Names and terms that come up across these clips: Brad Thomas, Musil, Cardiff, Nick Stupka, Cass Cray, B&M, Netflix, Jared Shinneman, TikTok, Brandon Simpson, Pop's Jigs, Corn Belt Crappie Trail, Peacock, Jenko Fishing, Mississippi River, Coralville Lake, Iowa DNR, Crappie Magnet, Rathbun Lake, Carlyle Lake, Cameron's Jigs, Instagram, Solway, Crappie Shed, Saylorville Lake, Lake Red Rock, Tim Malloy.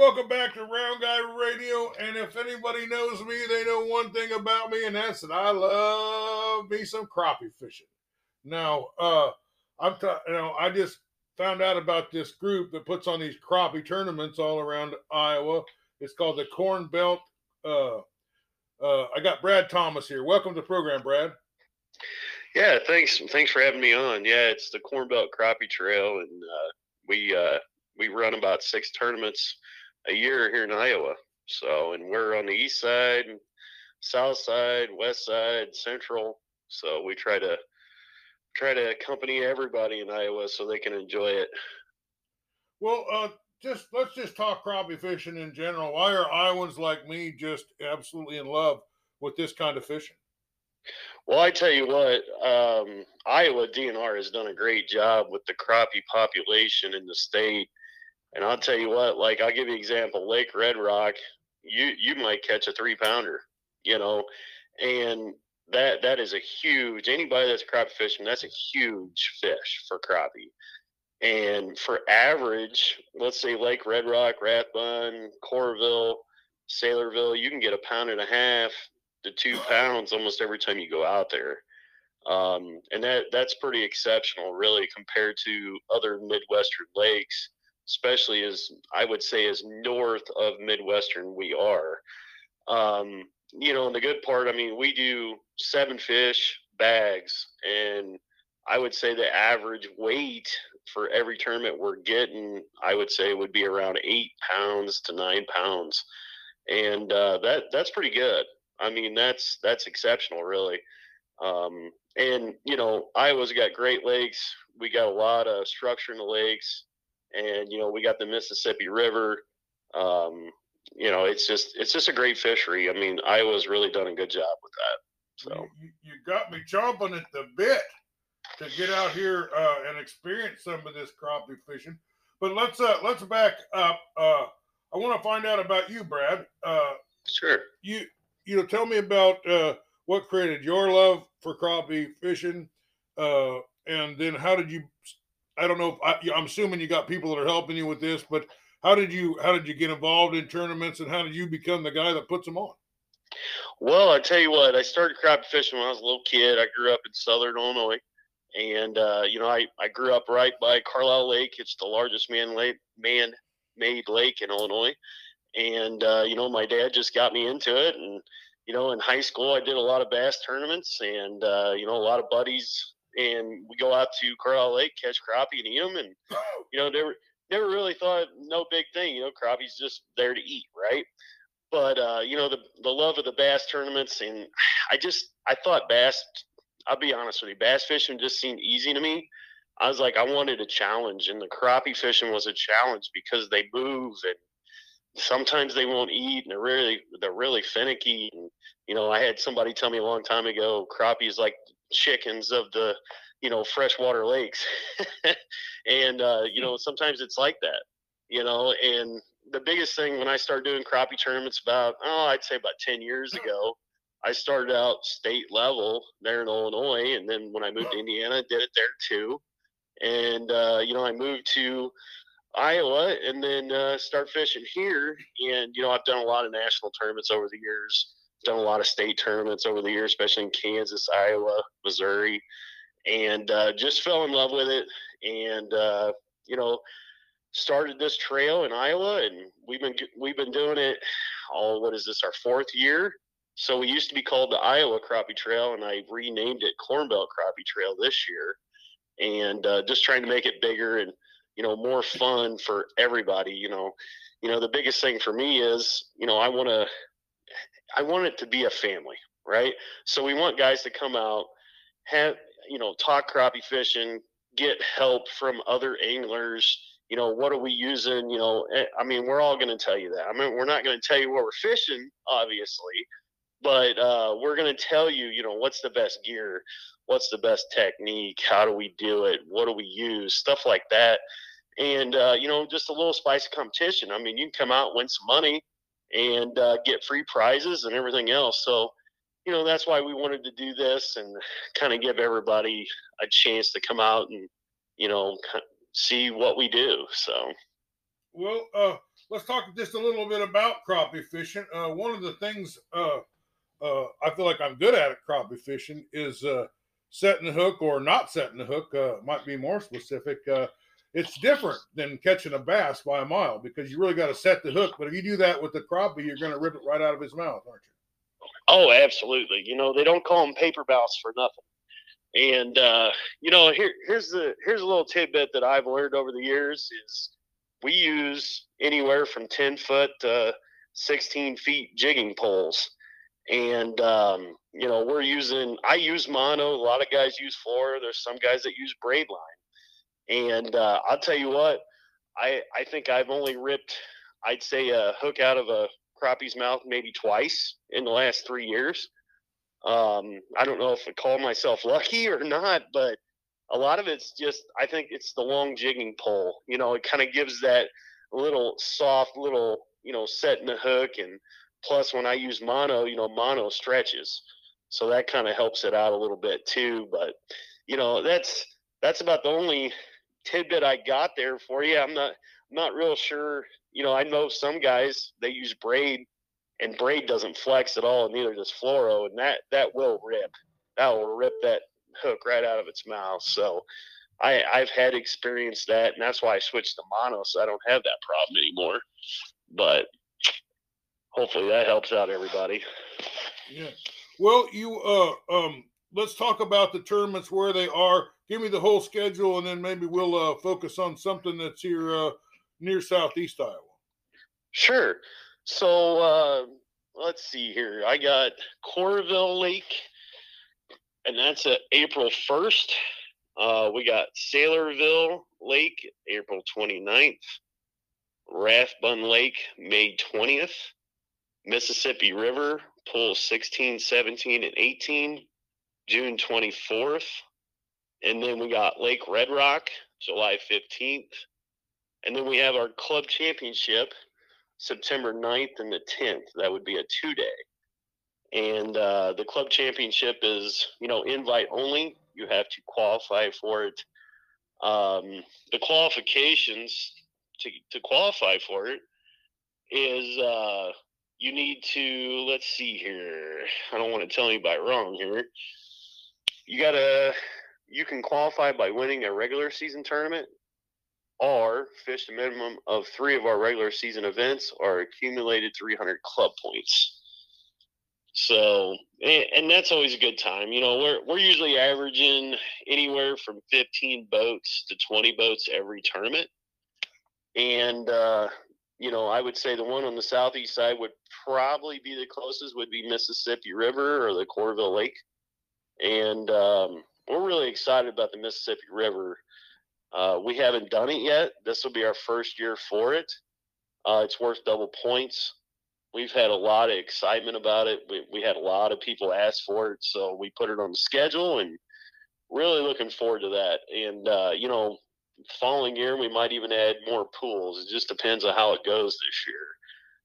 Welcome back to Round Guy Radio, and if anybody knows me, they know one thing about me, and that's that I love me some crappie fishing. Now, I just found out about this group that puts on these crappie tournaments all around Iowa. It's called the Corn Belt. I got Brad Thomas here. Welcome to the program, Brad. Yeah, thanks for having me on. Yeah, it's the Corn Belt Crappie Trail, and we run about 6 tournaments a year here in Iowa. So, and we're on the east side, south side, west side, central. So we try to accompany everybody in Iowa so they can enjoy it. Well, let's just talk crappie fishing in general. Why are Iowans like me just absolutely in love with this kind of fishing? Well, I tell you what, Iowa DNR has done a great job with the crappie population in the state. And I'll tell you what, like, I'll give you an example. Lake Red Rock, you might catch a 3-pounder, you know, and that is a huge, anybody that's crappie fishing, that's a huge fish for crappie. And for average, let's say Lake Red Rock, Rathbun, Coralville, Saylorville, you can get 1.5 pounds to 2 pounds almost every time you go out there. And that's pretty exceptional, really, compared to other Midwestern lakes, especially as I would say as north of Midwestern we are. You know, and the good part, I mean, we do 7 fish bags, and I would say the average weight for every tournament we're getting, I would say would be around 8 pounds to 9 pounds. And that's pretty good. I mean, that's exceptional, really. And, you know, Iowa's got great lakes. We got a lot of structure in the lakes. And, you know, we got the Mississippi River. You know, it's just a great fishery. I mean, Iowa's really done a good job with that. So you got me chomping at the bit to get out here and experience some of this crappie fishing. But let's back up. I want to find out about you, Brad. Sure. You know, tell me about what created your love for crappie fishing, and then how did you? I don't know. I'm assuming you got people that are helping you with this, but how did you get involved in tournaments, and how did you become the guy that puts them on? Well, I tell you what, I started crappie fishing when I was a little kid. I grew up in southern Illinois, and you know, I grew up right by Carlyle Lake. It's the largest man-made lake in Illinois. And, you know, my dad just got me into it. And, you know, in high school, I did a lot of bass tournaments and, you know, a lot of buddies. And we go out to Carlyle Lake, catch crappie and eat them. And, you know, never really thought, no big thing. You know, crappie's just there to eat, right? But, you know, the love of the bass tournaments. And I thought bass, I'll be honest with you, bass fishing just seemed easy to me. I was like, I wanted a challenge. And the crappie fishing was a challenge because they move and sometimes they won't eat, and they're really finicky. And, you know, I had somebody tell me a long time ago, crappie is like chickens of the, you know, freshwater lakes. And, you know, sometimes it's like that, you know. And the biggest thing when I started doing crappie tournaments about 10 years ago, I started out state level there in Illinois. And then when I moved to Indiana, I did it there too. And, you know, I moved to Iowa and then start fishing here. And, you know, I've done a lot of national tournaments over the years, done a lot of state tournaments over the years, especially in Kansas, Iowa, Missouri, and just fell in love with it. And, you know, started this trail in Iowa, and we've been doing it all, what is this, our 4th year? So we used to be called the Iowa Crappie Trail, and I renamed it Corn Belt Crappie Trail this year. And just trying to make it bigger and, you know, more fun for everybody. You know, the biggest thing for me is, you know, I want it to be a family, right? So we want guys to come out, have, you know, talk crappie fishing, get help from other anglers. You know, what are we using? You know, I mean, we're all going to tell you that. I mean, we're not going to tell you what we're fishing, obviously, but we're going to tell you, you know, what's the best gear, what's the best technique, how do we do it, what do we use, stuff like that. And, you know, just a little spice of competition. I mean, you can come out, win some money, and get free prizes and everything else. So, you know, that's why we wanted to do this and kind of give everybody a chance to come out and, you know, see what we do. So, well, let's talk just a little bit about crappie fishing. One of the things I feel like I'm good at crappie fishing is setting the hook or not setting the hook, might be more specific. It's different than catching a bass by a mile because you really got to set the hook. But if you do that with the crappie, you're going to rip it right out of his mouth, aren't you? Oh, absolutely. You know, they don't call them paper bass for nothing. And, you know, here's a little tidbit that I've learned over the years is we use anywhere from 10 foot to 16 feet jigging poles. And, you know, I use mono. A lot of guys use floor. There's some guys that use braid line. And I'll tell you what, I think I've only ripped, I'd say, a hook out of a crappie's mouth maybe twice in the last 3 years. I don't know if I call myself lucky or not, but a lot of it's just, I think it's the long jigging pole. You know, it kind of gives that little soft little, you know, setting the hook. And plus when I use mono, you know, mono stretches. So that kind of helps it out a little bit too. But, you know, that's about the only tidbit I got there for you. I'm not real sure. You know, I know some guys, they use braid, and braid doesn't flex at all, and neither does fluoro, and that will rip. That will rip that hook right out of its mouth. So I've had experience that, and that's why I switched to mono, so I don't have that problem anymore. But hopefully that helps out everybody. Yeah. Well, you let's talk about the tournaments, where they are. Give me the whole schedule, and then maybe we'll focus on something that's here near Southeast Iowa. Sure. So let's see here. I got Coralville Lake, and that's April 1st. We got Saylorville Lake, April 29th. Rathbun Lake, May 20th. Mississippi River, pools 16, 17, and 18, June 24th. And then we got Lake Red Rock, July 15th. And then we have our club championship, September 9th and the 10th. That would be a two-day. And the club championship is, you know, invite only. You have to qualify for it. The qualifications to qualify for it is you need to, let's see here. I don't want to tell anybody wrong here. You can qualify by winning a regular season tournament or fish a minimum of 3 of our regular season events or accumulated 300 club points. So, and that's always a good time. You know, we're usually averaging anywhere from 15 boats to 20 boats every tournament. And, you know, I would say the one on the southeast side would probably be the closest would be Mississippi River or the Coralville Lake. And, we're really excited about the Mississippi River. We haven't done it yet. This will be our first year for it. It's worth double points. We've had a lot of excitement about it. We had a lot of people ask for it, so we put it on the schedule and really looking forward to that. And, you know, following year, we might even add more pools. It just depends on how it goes this year.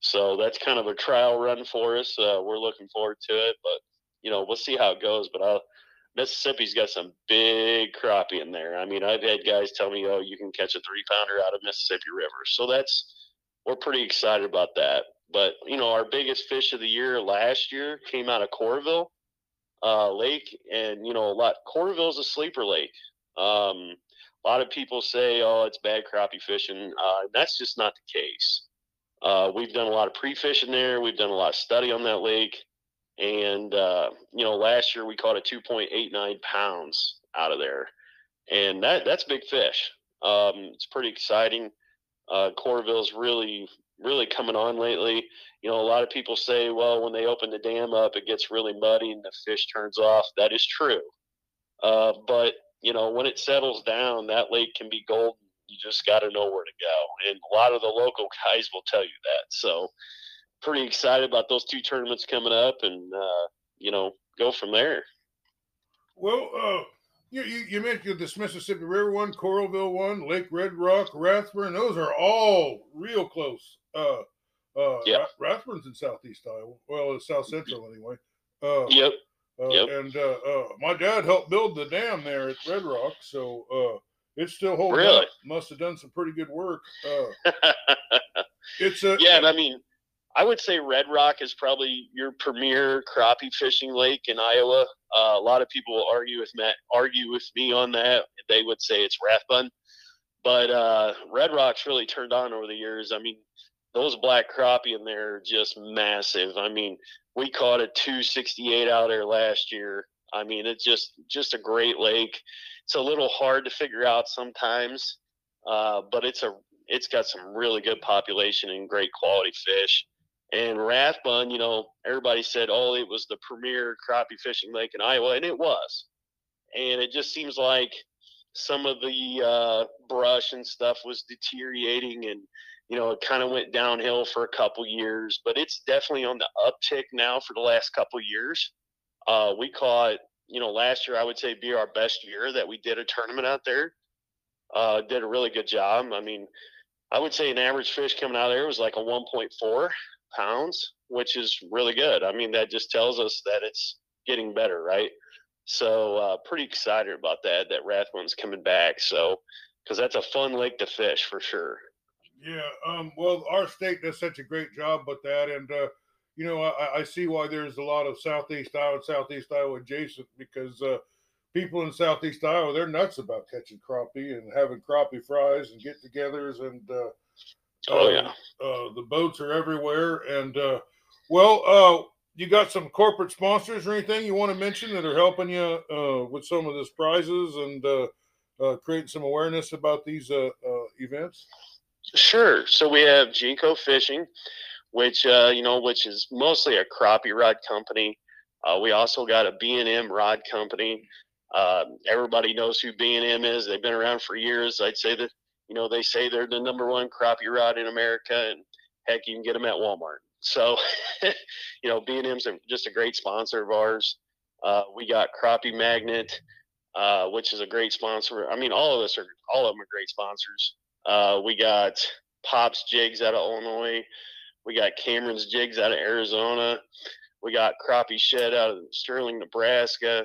So that's kind of a trial run for us. We're looking forward to it, but, you know, we'll see how it goes. But Mississippi's got some big crappie in there. I mean, I've had guys tell me, oh, you can catch a 3-pounder out of Mississippi River. So we're pretty excited about that. But, you know, our biggest fish of the year last year came out of Coralville Lake. And, you know, Coralville's a sleeper lake. A lot of people say, oh, it's bad crappie fishing. That's just not the case. We've done a lot of pre-fishing there. We've done a lot of study on that lake. And, you know, last year we caught a 2.89 pounds out of there. And that's big fish. It's pretty exciting. Coralville's really, really coming on lately. You know, a lot of people say, well, when they open the dam up, it gets really muddy and the fish turns off. That is true. But, you know, when it settles down, that lake can be golden. You just got to know where to go. And a lot of the local guys will tell you that. So, pretty excited about those 2 tournaments coming up and, you know, go from there. Well, you mentioned this Mississippi River one, Coralville one, Lake Red Rock, Rathbun. Those are all real close. Yep. Rathbun's in Southeast Iowa. Well, it's South Central anyway. Yep. Yep. And my dad helped build the dam there at Red Rock, so it's still holding up. Must have done some pretty good work. Yeah, and I mean, I would say Red Rock is probably your premier crappie fishing lake in Iowa. A lot of people will argue with me on that. They would say it's Rathbun. But Red Rock's really turned on over the years. I mean, those black crappie in there are just massive. I mean, we caught a 268 out there last year. I mean, it's just a great lake. It's a little hard to figure out sometimes, but it's got some really good population and great quality fish. And Rathbun, you know, everybody said, oh, it was the premier crappie fishing lake in Iowa, and it was. And it just seems like some of the brush and stuff was deteriorating, and, you know, it kind of went downhill for a couple years. But it's definitely on the uptick now for the last couple years. We caught, you know, last year I would say be our best year that we did a tournament out there. Did a really good job. I mean, I would say an average fish coming out of there was like a 1.4 pounds, which is really good. I mean, that just tells us that it's getting better, right? So pretty excited about that Rathbun's coming back. So, because that's a fun lake to fish for sure. Yeah, well, our state does such a great job with that. And, you know, I see why there's a lot of Southeast Iowa adjacent, because people in Southeast Iowa, they're nuts about catching crappie and having crappie fries and get-togethers, and the boats are everywhere. And you got some corporate sponsors or anything you want to mention that are helping you with some of these prizes and creating some awareness about these events? Sure. So we have Jenko Fishing, which is mostly a crappie rod company. We also got a B&M rod company. Everybody knows who B&M is. They've been around for years. I'd say that, you know, they say they're the number one crappie rod in America, and heck, you can get them at Walmart. So, you know, B&M's just a great sponsor of ours. We got Crappie Magnet, which is a great sponsor. I mean, all of them are great sponsors. We got Pop's Jigs out of Illinois. We got Cameron's Jigs out of Arizona. We got Crappie Shed out of Sterling, Nebraska,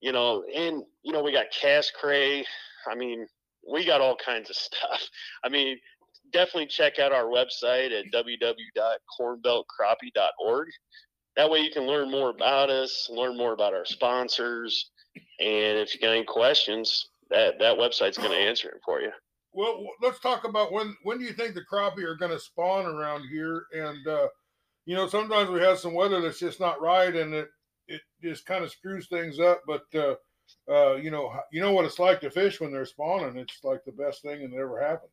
you know, and, you know, we got Cass Cray. I mean, we got all kinds of stuff. I mean, definitely check out our website at www.cornbeltcrappie.org. That way you can learn more about us, learn more about our sponsors. And if you got any questions, that website's going to answer it for you. Well, let's talk about when do you think the crappie are going to spawn around here? And, you know, sometimes we have some weather that's just not right, and it just kind of screws things up. But, you know what it's like to fish when they're spawning. It's like the best thing that ever happened.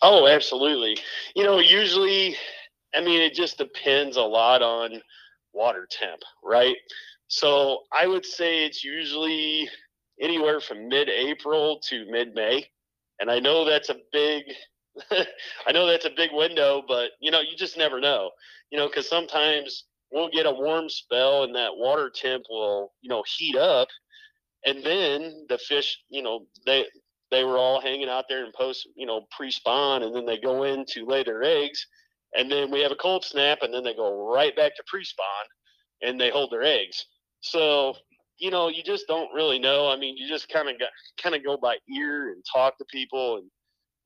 Oh, absolutely. You know, usually, I mean, it just depends a lot on water temp, right? So I would say it's usually anywhere from mid-April to mid-May. And I know that's a big – window, but, you know, you just never know, you know, because sometimes we'll get a warm spell and that water temp will, you know, heat up, and then the fish, you know, they were all hanging out there and post, you know, pre-spawn, and then they go in to lay their eggs, and then we have a cold snap, and then they go right back to pre-spawn and they hold their eggs. So, you know, you just don't really know. I mean, you just kind of go by ear and talk to people, and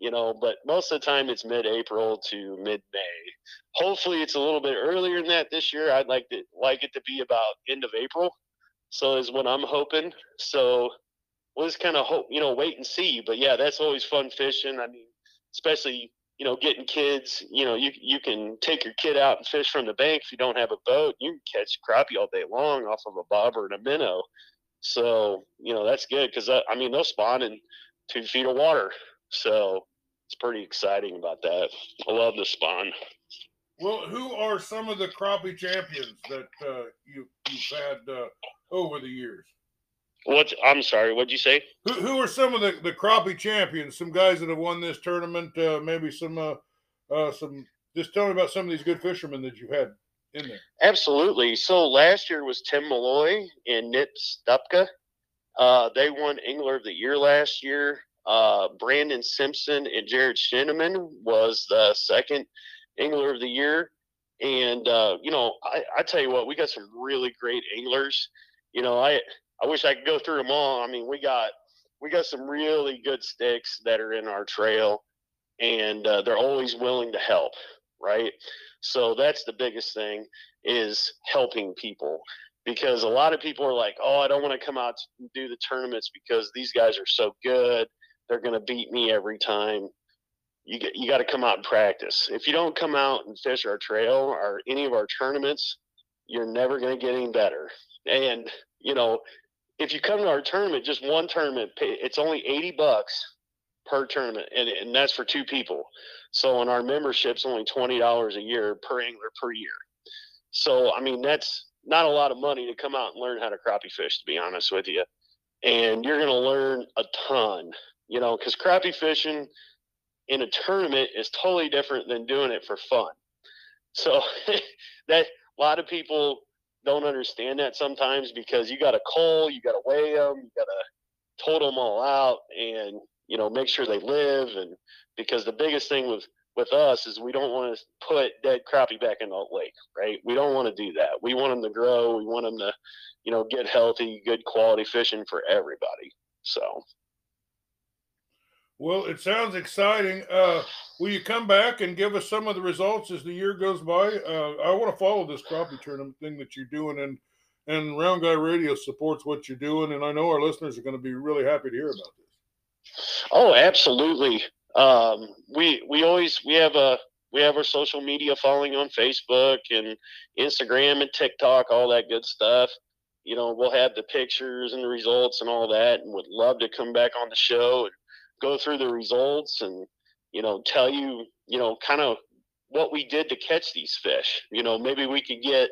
you know, but most of the time it's mid-April to mid-May. Hopefully it's a little bit earlier than that this year. I'd like it to be about end of April. So is what I'm hoping. So we'll just kind of hope, you know, wait and see. But yeah, that's always fun fishing. I mean, especially, you know, getting kids, you know, you can take your kid out and fish from the bank. If you don't have a boat, you can catch crappie all day long off of a bobber and a minnow. So, you know, that's good, because I mean, they'll spawn in 2 feet of water. So it's pretty exciting about that. I love the spawn. Well, who are some of the crappie champions that you've had over the years? I'm sorry, what'd you say? Who are some of the crappie champions? Some guys that have won this tournament, maybe some. Just tell me about some of these good fishermen that you've had in there. Absolutely. So last year was Tim Malloy and Nick Stupka. They won Angler of the Year last year. Brandon Simpson and Jared Shinneman was the second Angler of the Year. And, you know, I tell you what, we got some really great anglers. You know, I wish I could go through them all. I mean, we got some really good sticks that are in our trail, and they're always willing to help. right? So that's the biggest thing, is helping people, because a lot of people are like, oh, I don't want to come out and do the tournaments because these guys are so good, they're going to beat me every time. You got to come out and practice. If you don't come out and fish our trail or any of our tournaments, you're never going to get any better. And, you know, if you come to our tournament, just one tournament, it's only $80 per tournament, and that's for two people. So on our membership's only $20 a year per angler per year. So, I mean, that's not a lot of money to come out and learn how to crappie fish, to be honest with you. And you're going to learn a ton, you know, because crappie fishing in a tournament is totally different than doing it for fun. So that a lot of people don't understand that sometimes, because you got to cull, you got to weigh them, you got to total them all out, and, you know, make sure they live. And because the biggest thing with us is we don't want to put dead crappie back in the lake, right? We don't want to do that. We want them to grow. We want them to, you know, get healthy, good quality fishing for everybody. So. Well, it sounds exciting. Will you come back and give us some of the results as the year goes by? I want to follow this crappie tournament thing that you're doing, and Round Guy Radio supports what you're doing, and I know our listeners are going to be really happy to hear about this. Oh, absolutely. We have our social media following on Facebook and Instagram and TikTok, all that good stuff. You know, we'll have the pictures and the results and all that, and would love to come back on the show and go through the results and, you know, tell you, you know, kind of what we did to catch these fish. You know, maybe we could get,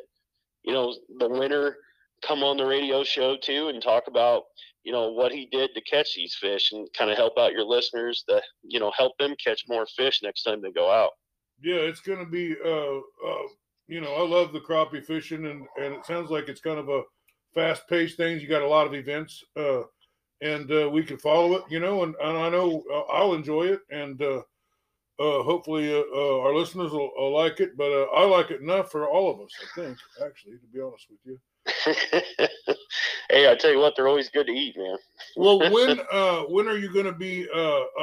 you know, the winner come on the radio show too and talk about, you know, what he did to catch these fish, and kind of help out your listeners to, you know, help them catch more fish next time they go out. Yeah, it's going to be, you know, I love the crappie fishing, and it sounds like it's kind of a fast-paced thing. You got a lot of events, and we can follow it, you know, and I know I'll enjoy it, and hopefully our listeners will like it, but I like it enough for all of us, I think, actually, to be honest with you. Hey, I tell you what, they're always good to eat, man. Well, when are you going to be,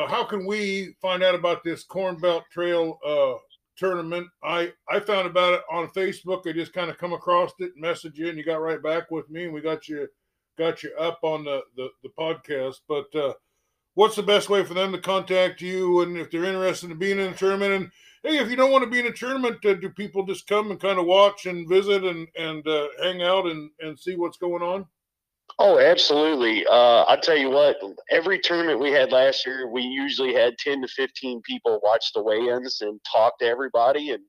how can we find out about this Corn Belt Trail tournament? I found about it on Facebook. I just kind of come across it, message you, and you got right back with me, and we got you up on the podcast. But what's the best way for them to contact you, and if they're interested in being in a tournament? And hey, if you don't want to be in a tournament, do people just come and kind of watch and visit and hang out and see what's going on? Oh, absolutely. I'll tell you what, every tournament we had last year, we usually had 10 to 15 people watch the weigh-ins and talk to everybody and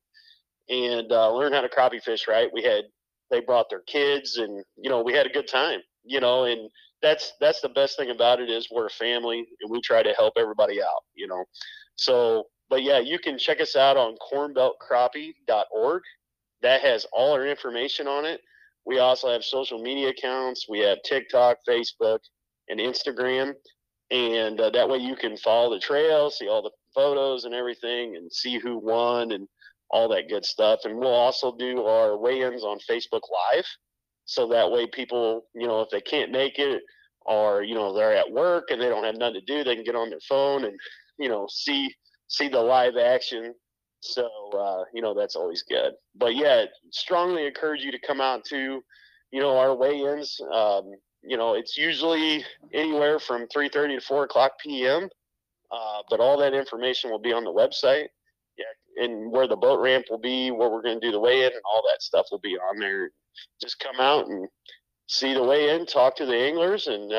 learn how to crappie fish, right? They brought their kids, and, you know, we had a good time. You know, and that's the best thing about it, is we're a family and we try to help everybody out, you know. So, but yeah, you can check us out on cornbeltcrappie.org. That has all our information on it. We also have social media accounts. We have TikTok, Facebook, and Instagram. And that way you can follow the trail, see all the photos and everything, and see who won and all that good stuff. And we'll also do our weigh-ins on Facebook Live. So that way people, you know, if they can't make it, or, you know, they're at work and they don't have nothing to do, they can get on their phone and, you know, see the live action. So, you know, that's always good. But, yeah, strongly encourage you to come out to, you know, our weigh-ins. You know, it's usually anywhere from 3:30 to 4 o'clock p.m., but all that information will be on the website. Yeah, and where the boat ramp will be, where we're going to do the weigh-in, and all that stuff will be on there. Just come out and see the weigh-in, talk to the anglers, and,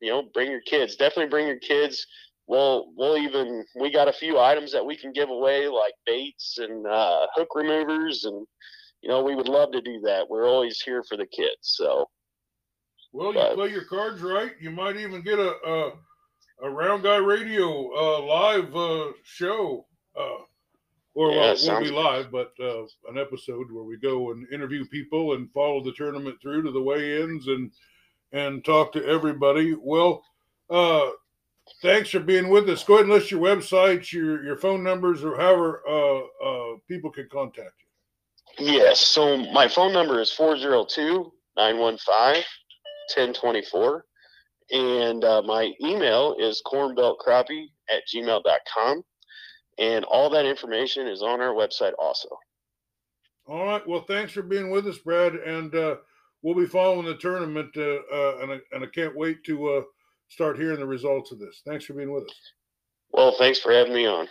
you know, bring your kids. Definitely bring your kids. We got a few items that we can give away, like baits and hook removers, and, you know, we would love to do that. We're always here for the kids. So, well, you play your cards right. You might even get a Round Guy Radio live show. We'll be live, but an episode where we go and interview people and follow the tournament through to the weigh-ins and talk to everybody. Well, thanks for being with us. Go ahead and list your websites, your phone numbers, or however people can contact you. Yes, so my phone number is 402-915-1024, and my email is cornbeltcrappie@gmail.com. And all that information is on our website also. All right. Well, thanks for being with us, Brad. And we'll be following the tournament. And I can't wait to start hearing the results of this. Thanks for being with us. Well, thanks for having me on.